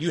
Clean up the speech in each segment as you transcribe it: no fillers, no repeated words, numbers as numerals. You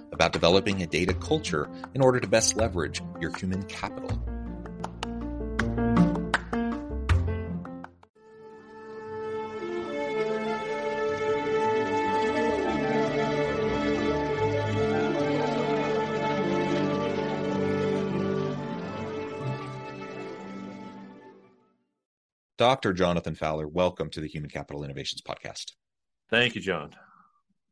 about developing a data culture in order to best leverage your human capital. Dr. Jonathan Fowler, welcome to the Human Capital Innovations Podcast. Thank you, John.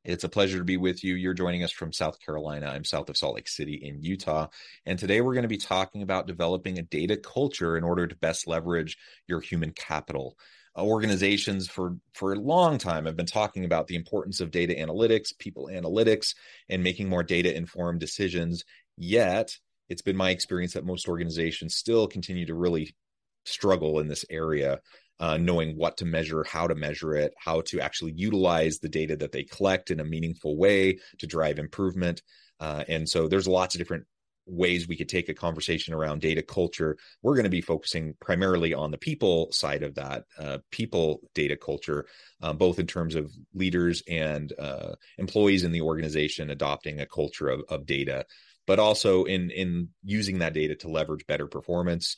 It's a pleasure to be with you. You're joining us from South Carolina. I'm south of Salt Lake City in Utah. And today we're going to be talking about developing a data culture in order to best leverage your human capital. Organizations for a long time have been talking about the importance of data analytics, people analytics, and making more data-informed decisions. Yet, it's been my experience that most organizations still continue to really struggle in this area, knowing what to measure, how to measure it, how to actually utilize the data that they collect in a meaningful way to drive improvement. And so there's lots of different ways we could take a conversation around data culture. We're going to be focusing primarily on the people side of that, people data culture, both in terms of leaders and employees in the organization adopting a culture of data, but also in using that data to leverage better performance,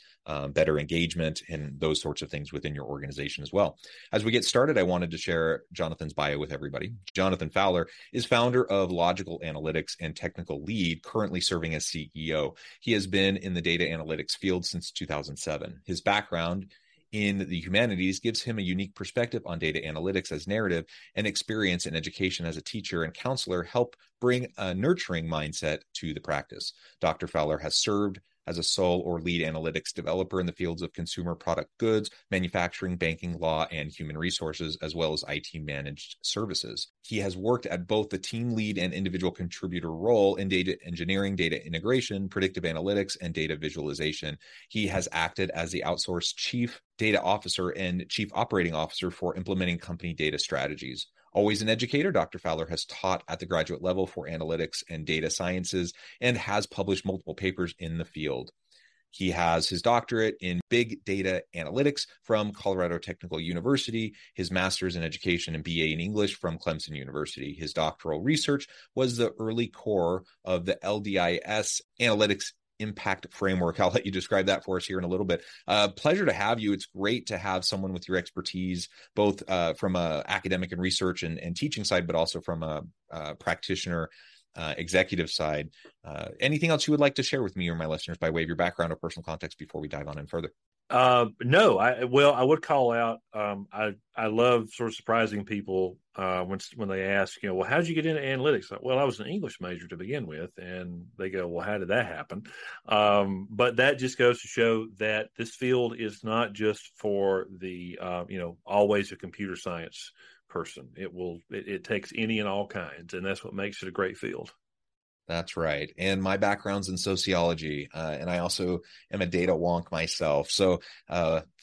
better engagement, and those sorts of things within your organization as well. As we get started, I wanted to share Jonathan's bio with everybody. Jonathan Fowler is founder of Logical Analytics and technical lead, currently serving as CEO. He has been in the data analytics field since 2007. His background in the humanities gives him a unique perspective on data analytics as narrative, and experience in education as a teacher and counselor help bring a nurturing mindset to the practice. Dr. Fowler has served as a sole or lead analytics developer in the fields of consumer product goods, manufacturing, banking, law, and human resources, as well as IT managed services. He has worked at both the team lead and individual contributor role in data engineering, data integration, predictive analytics, and data visualization. He has acted as the outsourced chief data officer and chief operating officer for implementing company data strategies. Always an educator, Dr. Fowler has taught at the graduate level for analytics and data sciences and has published multiple papers in the field. He has his doctorate in big data analytics from Colorado Technical University, his master's in education and BA in English from Clemson University. His doctoral research was the early core of the LDIS analytics impact framework. I'll let you describe that for us here in a little bit. Pleasure to have you. It's great to have someone with your expertise, both from a academic and research and teaching side, but also from a practitioner executive side. Anything else you would like to share with me or my listeners by way of your background or personal context before we dive on in further? I would call out. I love sort of surprising people when they ask, well, how did you get into analytics? Like, well, I was an English major to begin with, and they go, well, how did that happen? But that just goes to show that this field is not just for the always a computer science person. It takes any and all kinds, and that's what makes it a great field. That's right. And my background's in sociology, and I also am a data wonk myself. So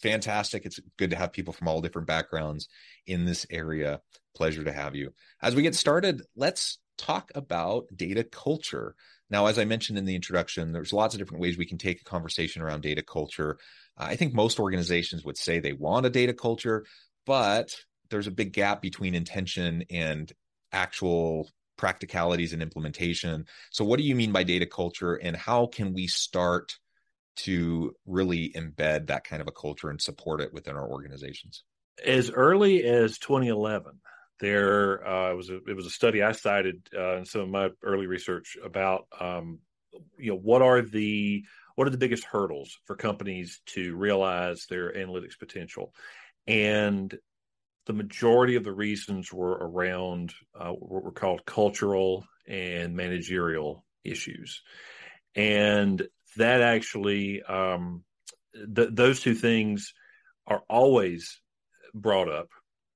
fantastic. It's good to have people from all different backgrounds in this area. Pleasure to have you. As we get started, let's talk about data culture. Now, as I mentioned in the introduction, there's lots of different ways we can take a conversation around data culture. I think most organizations would say they want a data culture, but there's a big gap between intention and actual practicalities and implementation. So what do you mean by data culture, and how can we start to really embed that kind of a culture and support it within our organizations? As early as 2011, there was a study I cited in some of my early research about what are the biggest hurdles for companies to realize their analytics potential, and the majority of the reasons were around what were called cultural and managerial issues, and that actually those two things are always brought up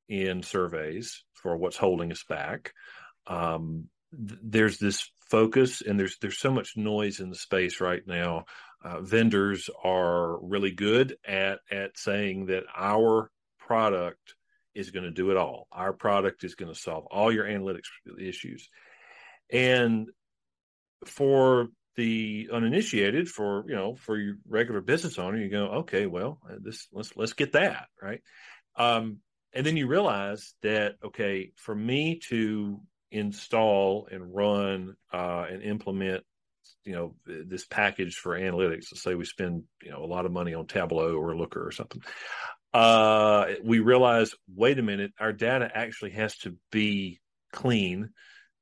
in surveys for what's holding us back. There's this focus, and there's so much noise in the space right now. Vendors are really good at saying that our product is going to do it all. Our product is going to solve all your analytics issues. And for the uninitiated, for your regular business owner, you go, okay, well, let's get that right. And then you realize that, okay, for me to install and run and implement, this package for analytics, let's say we spend, a lot of money on Tableau or Looker or something. We realize, wait a minute, our data actually has to be clean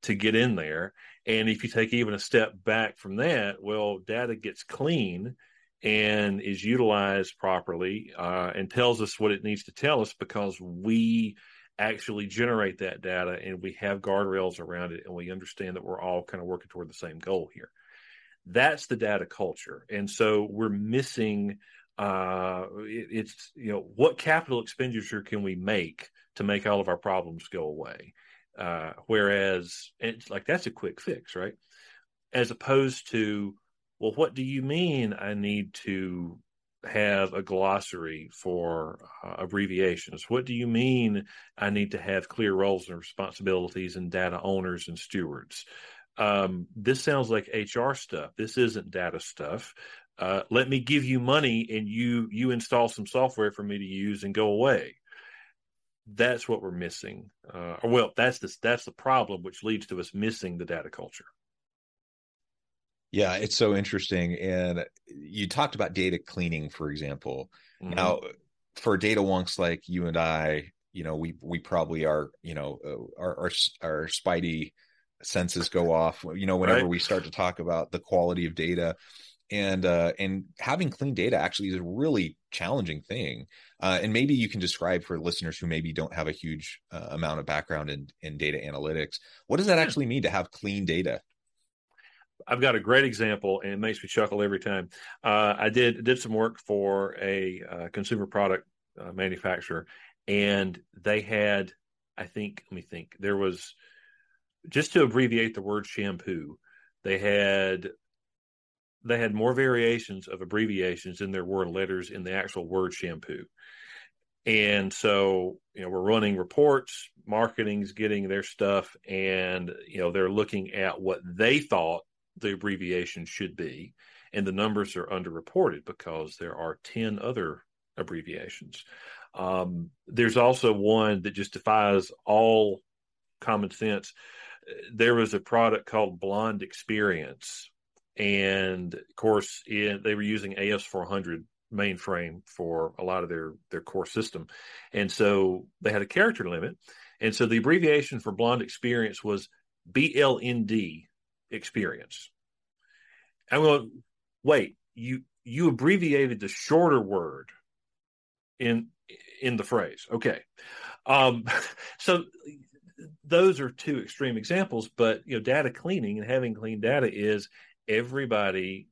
to get in there. And if you take even a step back from that, well, data gets clean and is utilized properly and tells us what it needs to tell us, because we actually generate that data and we have guardrails around it, and we understand that we're all kind of working toward the same goal here. That's the data culture. And so we're missing what capital expenditure can we make to make all of our problems go away? Whereas it's like, that's a quick fix, right? As opposed to, well, what do you mean I need to have a glossary for abbreviations? What do you mean I need to have clear roles and responsibilities and data owners and stewards? This sounds like HR stuff. This isn't data stuff. Let me give you money and you install some software for me to use and go away. That's what we're missing. That's the problem, which leads to us missing the data culture. Yeah, it's so interesting. And you talked about data cleaning, for example. Mm-hmm. Now, for data wonks like you and I, we probably are, our spidey senses go off, whenever right? We start to talk about the quality of data. And having clean data actually is a really challenging thing. And maybe you can describe for listeners who maybe don't have a huge amount of background in data analytics, what does that actually mean to have clean data? I've got a great example, and it makes me chuckle every time. I did some work for a consumer product manufacturer, and they had, there was, just to abbreviate the word shampoo, they had more variations of abbreviations than there were letters in the actual word shampoo. And so, we're running reports, marketing's getting their stuff, and, they're looking at what they thought the abbreviation should be, and the numbers are underreported because there are 10 other abbreviations. There's also one that just defies all common sense. There was a product called Blonde Experience, and of course they were using AS400 mainframe for a lot of their core system, and so they had a character limit, and so the abbreviation for Blonde Experience was BLND experience. I'm going, wait, you abbreviated the shorter word in the phrase. Okay. So those are two extreme examples, but data cleaning and having clean data is everybody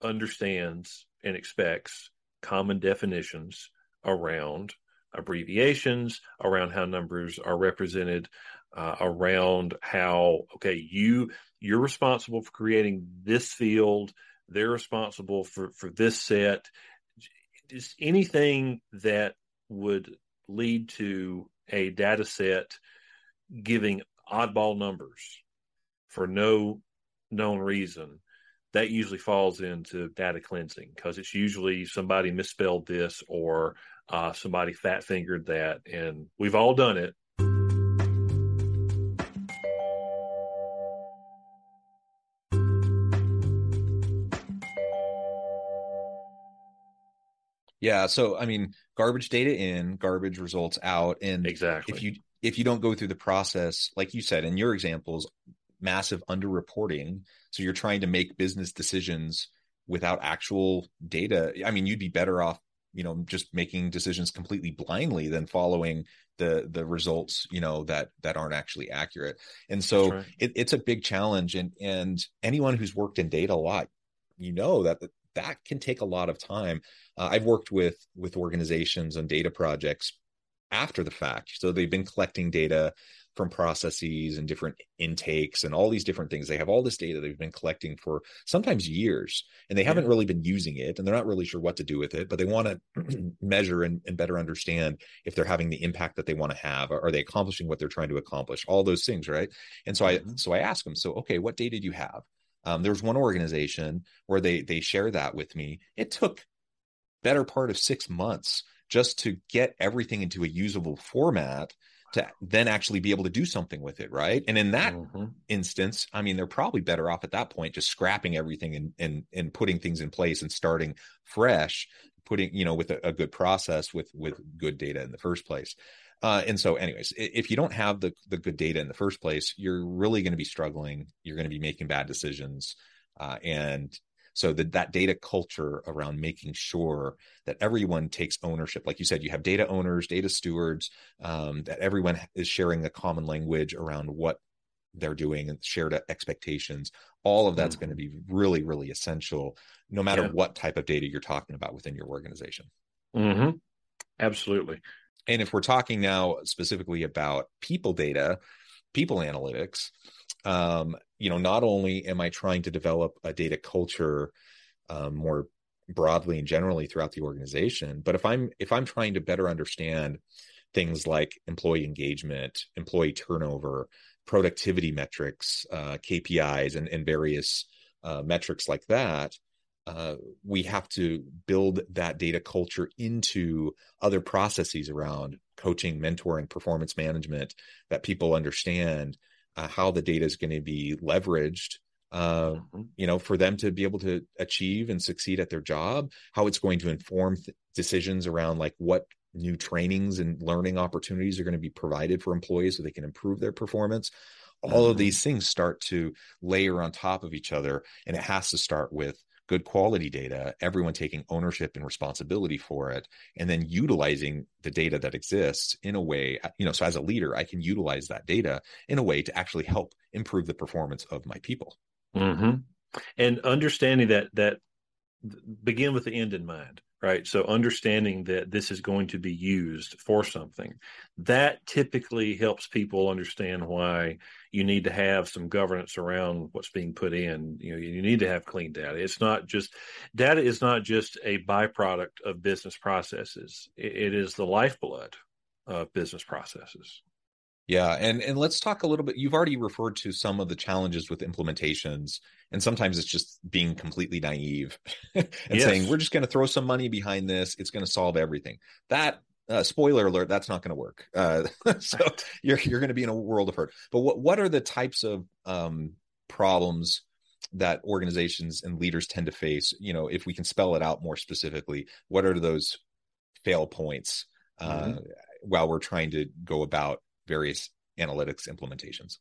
understands and expects common definitions around abbreviations, around how numbers are represented, around how, you're responsible for creating this field. They're responsible for this set. Just anything that would lead to a data set giving oddball numbers for no known reason, that usually falls into data cleansing, because it's usually somebody misspelled this or somebody fat fingered that. And we've all done it. Yeah. So, I mean, garbage data in, garbage results out. And exactly, if you don't go through the process, like you said, in your examples, massive underreporting. So you're trying to make business decisions without actual data. I mean, you'd be better off, you know, just making decisions completely blindly than following the results, you know, that aren't actually accurate. And so right, it's a big challenge. And anyone who's worked in data a lot, you know, that can take a lot of time. I've worked with organizations on data projects after the fact. So they've been collecting data from processes and different intakes and all these different things. They have all this data they've been collecting for sometimes years, and they haven't really been using it, and they're not really sure what to do with it, but they want to measure and better understand if they're having the impact that they want to have. Are they accomplishing what they're trying to accomplish? All those things, right? And so I ask them, so, okay, what data do you have? There was one organization where they share that with me. It took better part of 6 months just to get everything into a usable format to then actually be able to do something with it, right? And in that instance, I mean, they're probably better off at that point just scrapping everything and putting things in place and starting fresh, putting, you know, with a good process with good data in the first place. And so anyways, if you don't have the good data in the first place, you're really going to be struggling. You're going to be making bad decisions. And so that data culture around making sure that everyone takes ownership, like you said, you have data owners, data stewards, that everyone is sharing the common language around what they're doing and shared expectations. All of that's going to be really, really essential, no matter what type of data you're talking about within your organization. Mm-hmm. Absolutely. And if we're talking now specifically about people data, people analytics, you know, not only am I trying to develop a data culture more broadly and generally throughout the organization, but if I'm trying to better understand things like employee engagement, employee turnover, productivity metrics, KPIs, and various metrics like that, we have to build that data culture into other processes around coaching, mentoring, performance management, that people understand how the data is going to be leveraged, you know, for them to be able to achieve and succeed at their job, how it's going to inform decisions around like what new trainings and learning opportunities are going to be provided for employees so they can improve their performance. All of these things start to layer on top of each other, and it has to start with good quality data, everyone taking ownership and responsibility for it, and then utilizing the data that exists in a way, you know, so as a leader, I can utilize that data in a way to actually help improve the performance of my people. Mm-hmm. And understanding that begin with the end in mind, right? So understanding that this is going to be used for something, that typically helps people understand why you need to have some governance around what's being put in. You know, you need to have clean data. It's not just data is not just a byproduct of business processes. It is the lifeblood of business processes. Yeah. And let's talk a little bit. You've already referred to some of the challenges with implementations, and sometimes it's just being completely naive and saying, we're just going to throw some money behind this. It's going to solve everything. That spoiler alert, that's not going to work. So you're going to be in a world of hurt. But what are the types of problems that organizations and leaders tend to face? You know, if we can spell it out more specifically, what are those fail points while we're trying to go about various analytics implementations?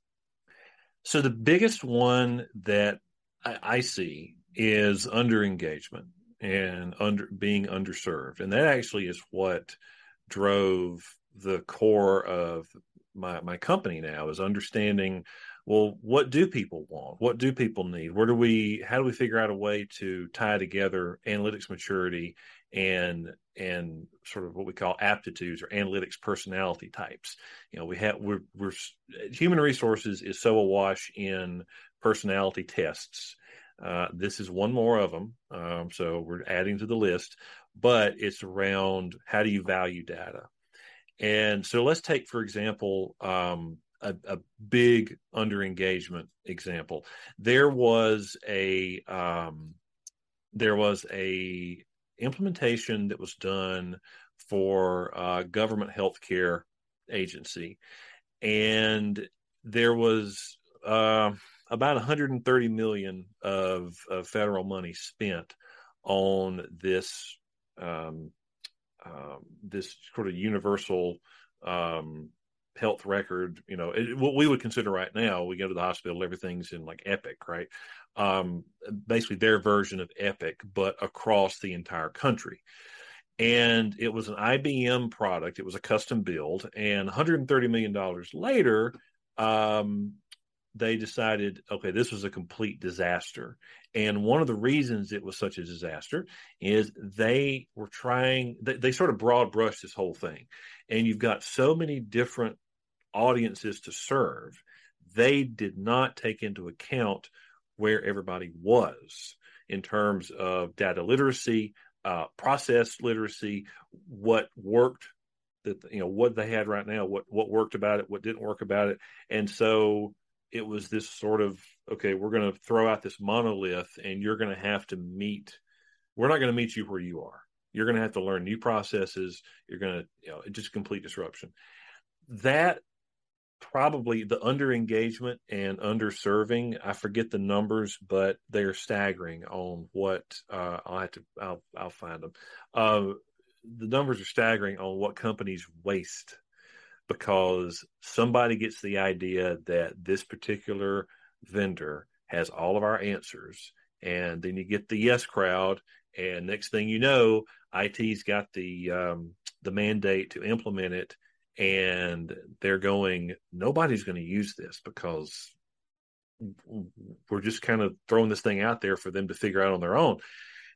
So the biggest one that I see is under engagement and being underserved. And that actually is what drove the core of my company now, is understanding, well, what do people want? What do people need? How do we figure out a way to tie together analytics maturity and sort of what we call aptitudes or analytics personality types? You know, we're human resources is so awash in personality tests. This is one more of them. So we're adding to the list, but it's around how do you value data? And so let's take, for example, a big under-engagement example. There was a implementation that was done for a government healthcare agency, and there was about $130 million of federal money spent on this this sort of universal health record, you know, what we would consider right now, we go to the hospital, everything's in like Epic, right? Basically their version of Epic, but across the entire country. And it was an IBM product. It was a custom build. And $130 million later, they decided, okay, this was a complete disaster. And one of the reasons it was such a disaster is they were trying, they sort of broad brushed this whole thing. And you've got so many different audiences to serve. They did not take into account where everybody was in terms of data literacy, process literacy, what worked, that, you know, what they had right now, what worked about it, what didn't work about it. And so it was this sort of, okay, we're going to throw out this monolith and you're going to have to meet, we're not going to meet you where you are. You're going to have to learn new processes. You're going to, you know, just complete disruption. That probably the under-engagement and under-serving, I forget the numbers, but they are staggering on what I'll find them. The numbers are staggering on what companies waste because somebody gets the idea that this particular vendor has all of our answers, and then you get the yes crowd, and next thing you know, IT's got the mandate to implement it, and they're going, nobody's going to use this because we're just kind of throwing this thing out there for them to figure out on their own.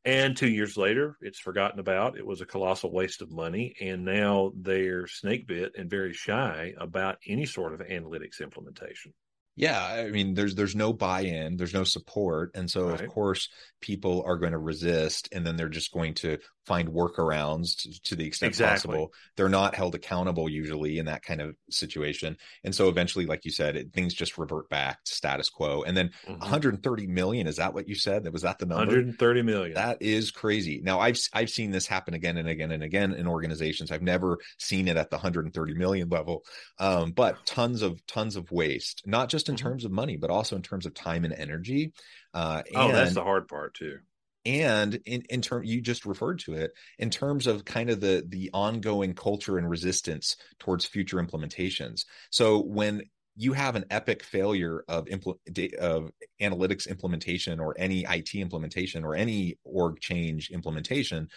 And 2 years later, it's forgotten about. It was a colossal waste of money. And now they're snakebit and very shy about any sort of analytics implementation. Yeah, I mean, there's no buy-in, there's no support. And so, right, of course, people are going to resist, and then they're just going to find workarounds to the extent possible. They're not held accountable usually in that kind of situation. And so eventually, like you said, things just revert back to status quo. And then $130 million, is that what you said? Was that the number? $130 million. That is crazy. Now, I've seen this happen again and again and again in organizations. I've never seen it at the $130 million level, but tons of waste, not just in terms of money, but also in terms of time and energy. That's the hard part too. And in terms, you just referred to it, in terms of kind of the ongoing culture and resistance towards future implementations. So when you have an epic failure of analytics implementation or any IT implementation or any org change implementation,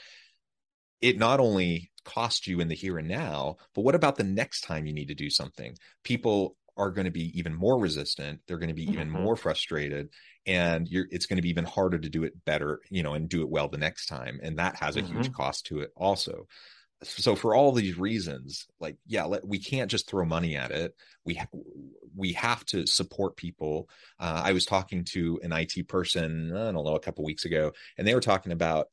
it not only costs you in the here and now, but what about the next time you need to do something? People are going to be even more resistant. They're going to be even more frustrated, and it's going to be even harder to do it better, you know, and do it well the next time. And that has a huge cost to it also. So for all these reasons, like, yeah, we can't just throw money at it. We have to support people. I was talking to an IT person, I don't know, a couple of weeks ago, and they were talking about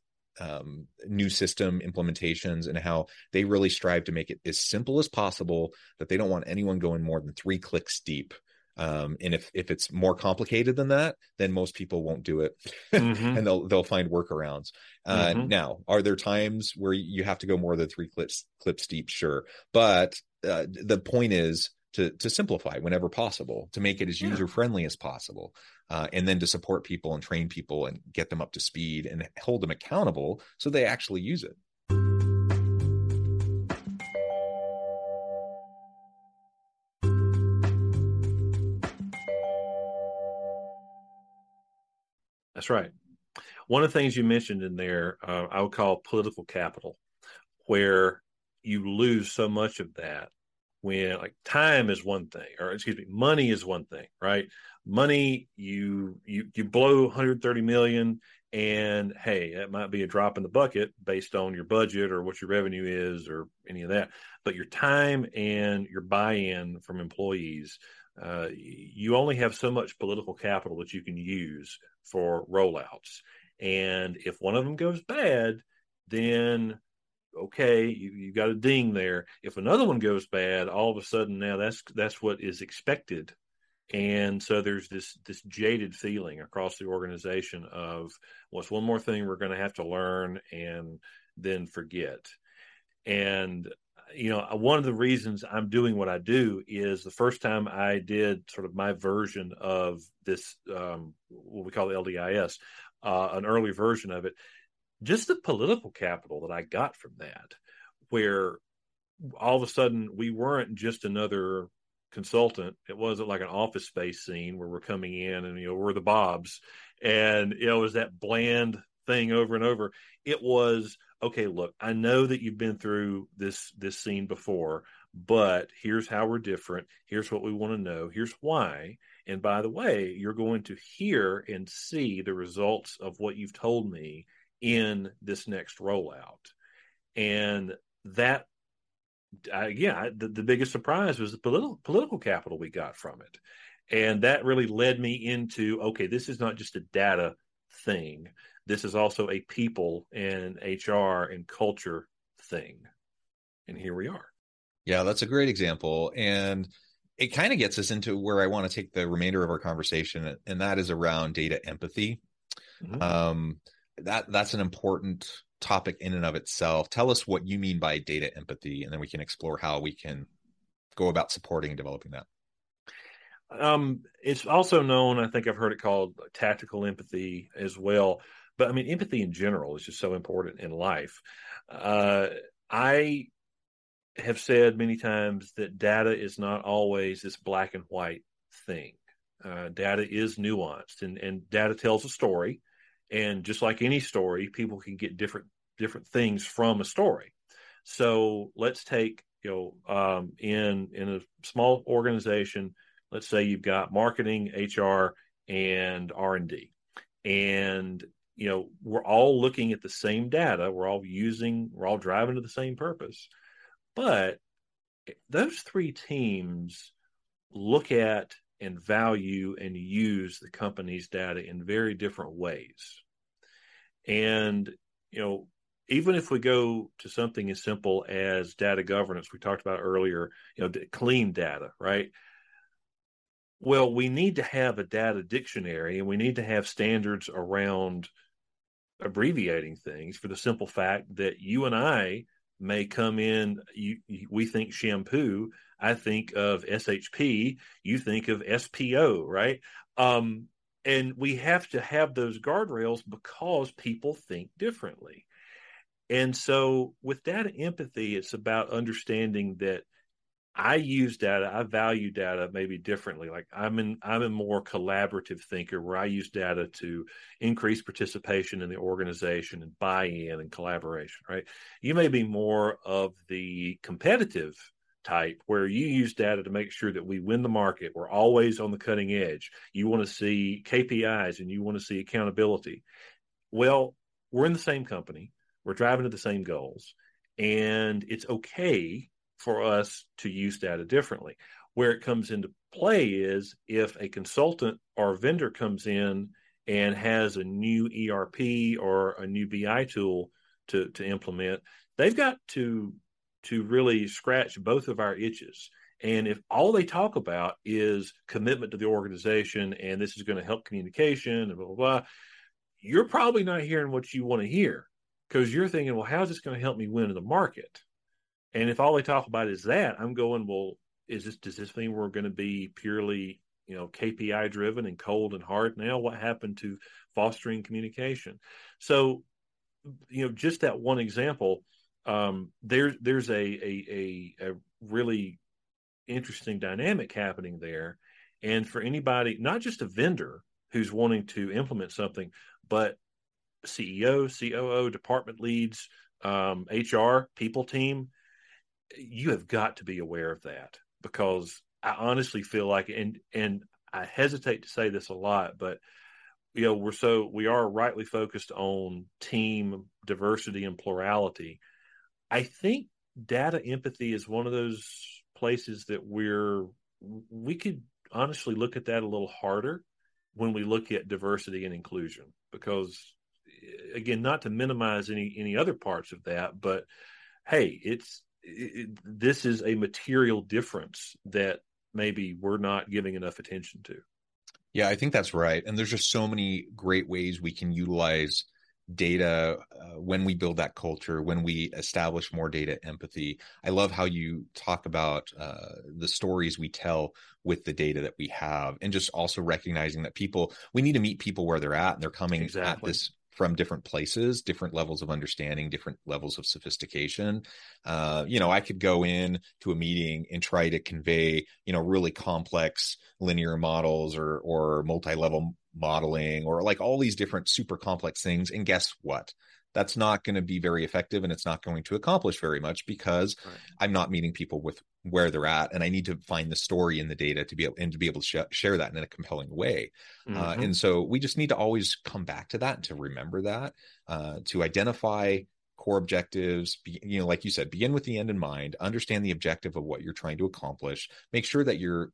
new system implementations and how they really strive to make it as simple as possible, that they don't want anyone going more than 3 clicks deep. And if it's more complicated than that, then most people won't do it and they'll find workarounds. Now, are there times where you have to go more than 3 clips deep? Sure. But the point is to simplify whenever possible, to make it as user-friendly as possible. And then to support people and train people and get them up to speed and hold them accountable so they actually use it. That's right. One of the things you mentioned in there, I would call political capital, where you lose so much of that when, like, time is one thing, or money is one thing, right? Money, you blow 130 million, and hey, that might be a drop in the bucket based on your budget or what your revenue is or any of that. But your time and your buy-in from employees, you only have so much political capital that you can use for rollouts. And if one of them goes bad, then okay, you got a ding there. If another one goes bad, all of a sudden now that's what is expected. And so there's this jaded feeling across the organization of, well, it's one more thing we're going to have to learn and then forget. And, you know, one of the reasons I'm doing what I do is the first time I did sort of my version of this, what we call the LDIS, an early version of it, just the political capital that I got from that where all of a sudden we weren't just another consultant. It wasn't like an Office Space scene where we're coming in and, you know, we're the Bobs. And, you know, it was that bland thing over and over. It was, okay, look, I know that you've been through this scene before, but here's how we're different. Here's what we want to know. Here's why. And by the way, you're going to hear and see the results of what you've told me in this next rollout. And that, the biggest surprise was the political capital we got from it. And that really led me into, okay, this is not just a data thing. This is also a people and HR and culture thing. And here we are. Yeah, that's a great example. And it kind of gets us into where I want to take the remainder of our conversation, and that is around data empathy. Mm-hmm. That's an important topic in and of itself. Tell us what you mean by data empathy, and then we can explore how we can go about supporting and developing that. It's also known, I think I've heard it called tactical empathy as well. But I mean, empathy in general is just so important in life. I have said many times that data is not always this black and white thing. Data is nuanced, and data tells a story. And just like any story, people can get different things from a story. So let's take, in a small organization, let's say you've got marketing, HR, and R&D. And, we're all looking at the same data. We're all driving to the same purpose. But those three teams look at and value and use the company's data in very different ways. And, even if we go to something as simple as data governance, we talked about earlier, clean data, right? Well, we need to have a data dictionary, and we need to have standards around abbreviating things for the simple fact that you and I may come in, we think shampoo, I think of SHP, you think of SPO, right? And we have to have those guardrails because people think differently. And so with data empathy, it's about understanding that I use data, I value data maybe differently. Like I'm a more collaborative thinker where I use data to increase participation in the organization and buy-in and collaboration, right? You may be more of the competitive type where you use data to make sure that we win the market. We're always on the cutting edge. You want to see KPIs and you want to see accountability. Well, we're in the same company. We're driving to the same goals, and it's okay for us to use data differently. Where it comes into play is if a consultant or vendor comes in and has a new ERP or a new BI tool to implement, they've got to really scratch both of our itches. And if all they talk about is commitment to the organization and this is going to help communication and blah, blah, blah, you're probably not hearing what you want to hear because you're thinking, well, how's this going to help me win in the market? And if all they talk about is that, I'm going, well, does this mean we're going to be purely, KPI driven and cold and hard now? What happened to fostering communication? So, just that one example, there's a really interesting dynamic happening there. And for anybody, not just a vendor who's wanting to implement something, but CEO, COO, department leads, HR, people team, you have got to be aware of that, because I honestly feel like, and I hesitate to say this a lot, but we are rightly focused on team diversity and plurality. I think data empathy is one of those places that we could honestly look at that a little harder when we look at diversity and inclusion, because again, not to minimize any other parts of that, but hey, this is a material difference that maybe we're not giving enough attention to. Yeah, I think that's right. And there's just so many great ways we can utilize data when we build that culture, when we establish more data empathy. I love how you talk about the stories we tell with the data that we have, and just also recognizing that we need to meet people where they're at, and they're coming at this from different places, different levels of understanding, different levels of sophistication. I could go in to a meeting and try to convey, really complex linear models or multi-level modeling or like all these different super complex things. And guess what? That's not going to be very effective, and it's not going to accomplish very much because I'm not meeting people with where they're at, and I need to find the story in the data to be able to share that in a compelling way. Mm-hmm. And so we just need to always come back to that and to remember that, to identify core objectives, like you said, begin with the end in mind, understand the objective of what you're trying to accomplish, make sure that you're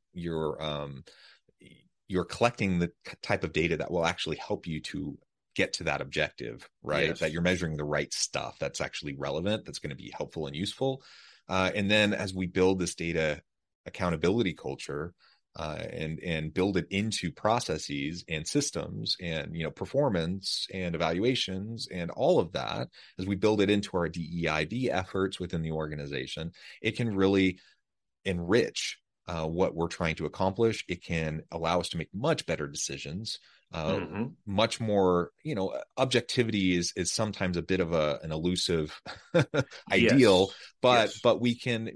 collecting the type of data that will actually help you to get to that objective, right? Yes. That you're measuring the right stuff that's actually relevant, that's going to be helpful and useful. And then as we build this data accountability culture and build it into processes and systems and, performance and evaluations and all of that, as we build it into our DEIB efforts within the organization, it can really enrich what we're trying to accomplish. It can allow us to make much better decisions. Much more, objectivity is sometimes a bit of an elusive ideal, yes. But we can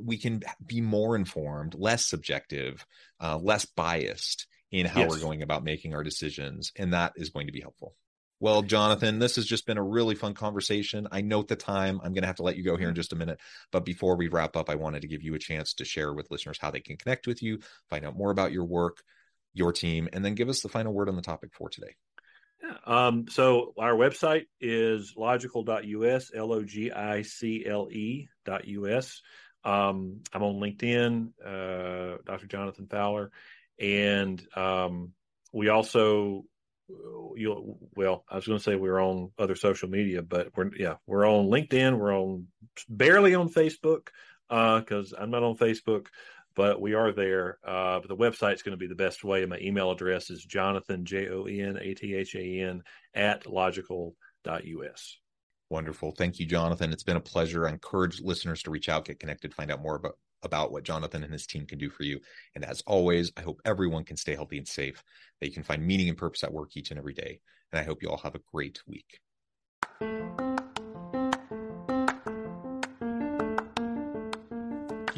be more informed, less subjective, less biased in how yes. we're going about making our decisions. And that is going to be helpful. Well, Jonathan, this has just been a really fun conversation. I note the time. I'm going to have to let you go here in just a minute. But before we wrap up, I wanted to give you a chance to share with listeners how they can connect with you, find out more about your work, your team, and then give us the final word on the topic for today. Yeah. So our website is logicle.us, logicle.us. I'm on LinkedIn, Dr. Jonathan Fowler. And we also, we're on other social media, but we're on LinkedIn. We're on barely on Facebook because I'm not on Facebook. But we are there. But the website's going to be the best way. And my email address is Jonathan, JONATHAN @logicle.us. Wonderful. Thank you, Jonathan. It's been a pleasure. I encourage listeners to reach out, get connected, find out more about what Jonathan and his team can do for you. And as always, I hope everyone can stay healthy and safe, that you can find meaning and purpose at work each and every day. And I hope you all have a great week.